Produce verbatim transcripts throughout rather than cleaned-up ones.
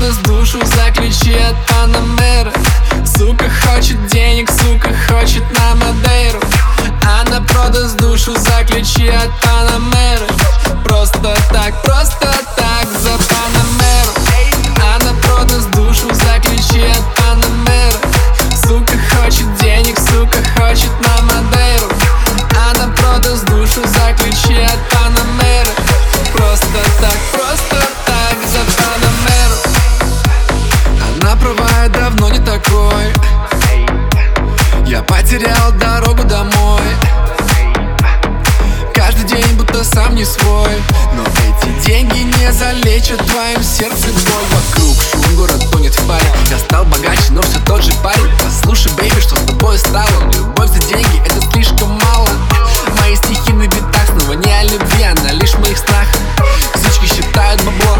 без душу, за ключи от Панамеры. Сука хочет денег, сука хочет на Мадейру. Она продаст душу за ключи от Панамеры. Просто так, просто так за Панамеру. Она продаст душу за ключи от Панамеры. Сука хочет денег, сука хочет на Мадейру. Она продаст душу за ключи от Панамеры. Просто так, просто так за Панамеру. Она права, я давно не такой. Я потерял дорогу домой. Каждый день будто сам не свой. Но эти деньги не залечат твоим сердце боль. Вокруг Шунгура тонет в паре. Я стал богаче, но все тот же парень. Послушай, бейби, что с тобой стало? Любовь за деньги — это слишком мало. Мои стихи на битах, снова не о любви, она лишь в моих снах. Сучки считают бабло,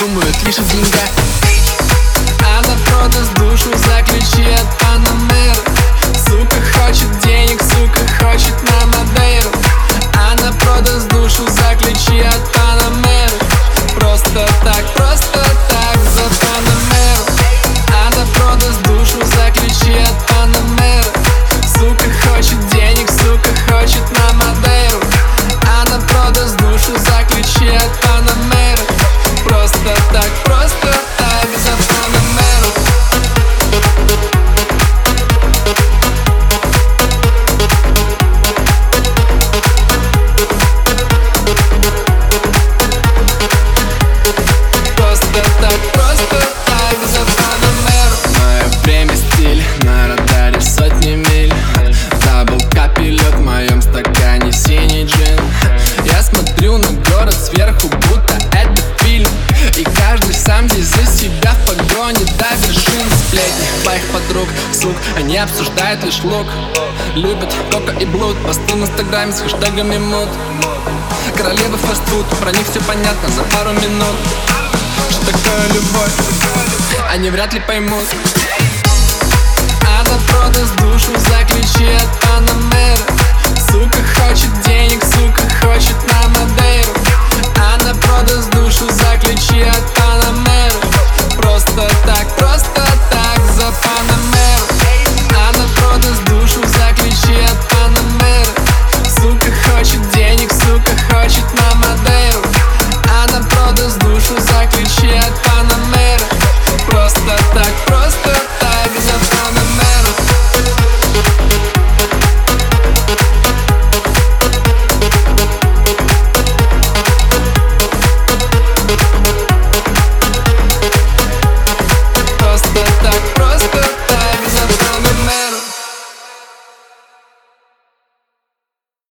думают лишь о деньгах. Она продаст душу за ключи от Панамеры. Сука хочет денег, сука хочет на Мадейру. Она продаст душу за ключи от Панамеры. Просто так, просто так за Панамеру. Она продаст душу за ключи от Панамеры. Сука хочет денег, сука хочет на Мадейру. Она продаст душу за ключи от Панамеры. Просто так, просто так за Панамеру. Суд. Они обсуждают лишь лук. Любят кока и блуд. Посты в инстаграме с хэштегами мод. Королевы фастфуд, про них все понятно за пару минут. Что такое любовь, они вряд ли поймут. Она продаст душу за ключи от Панамеры. Сука хочет денег, сука хочет на Мадейру. Она продаст душу за ключи от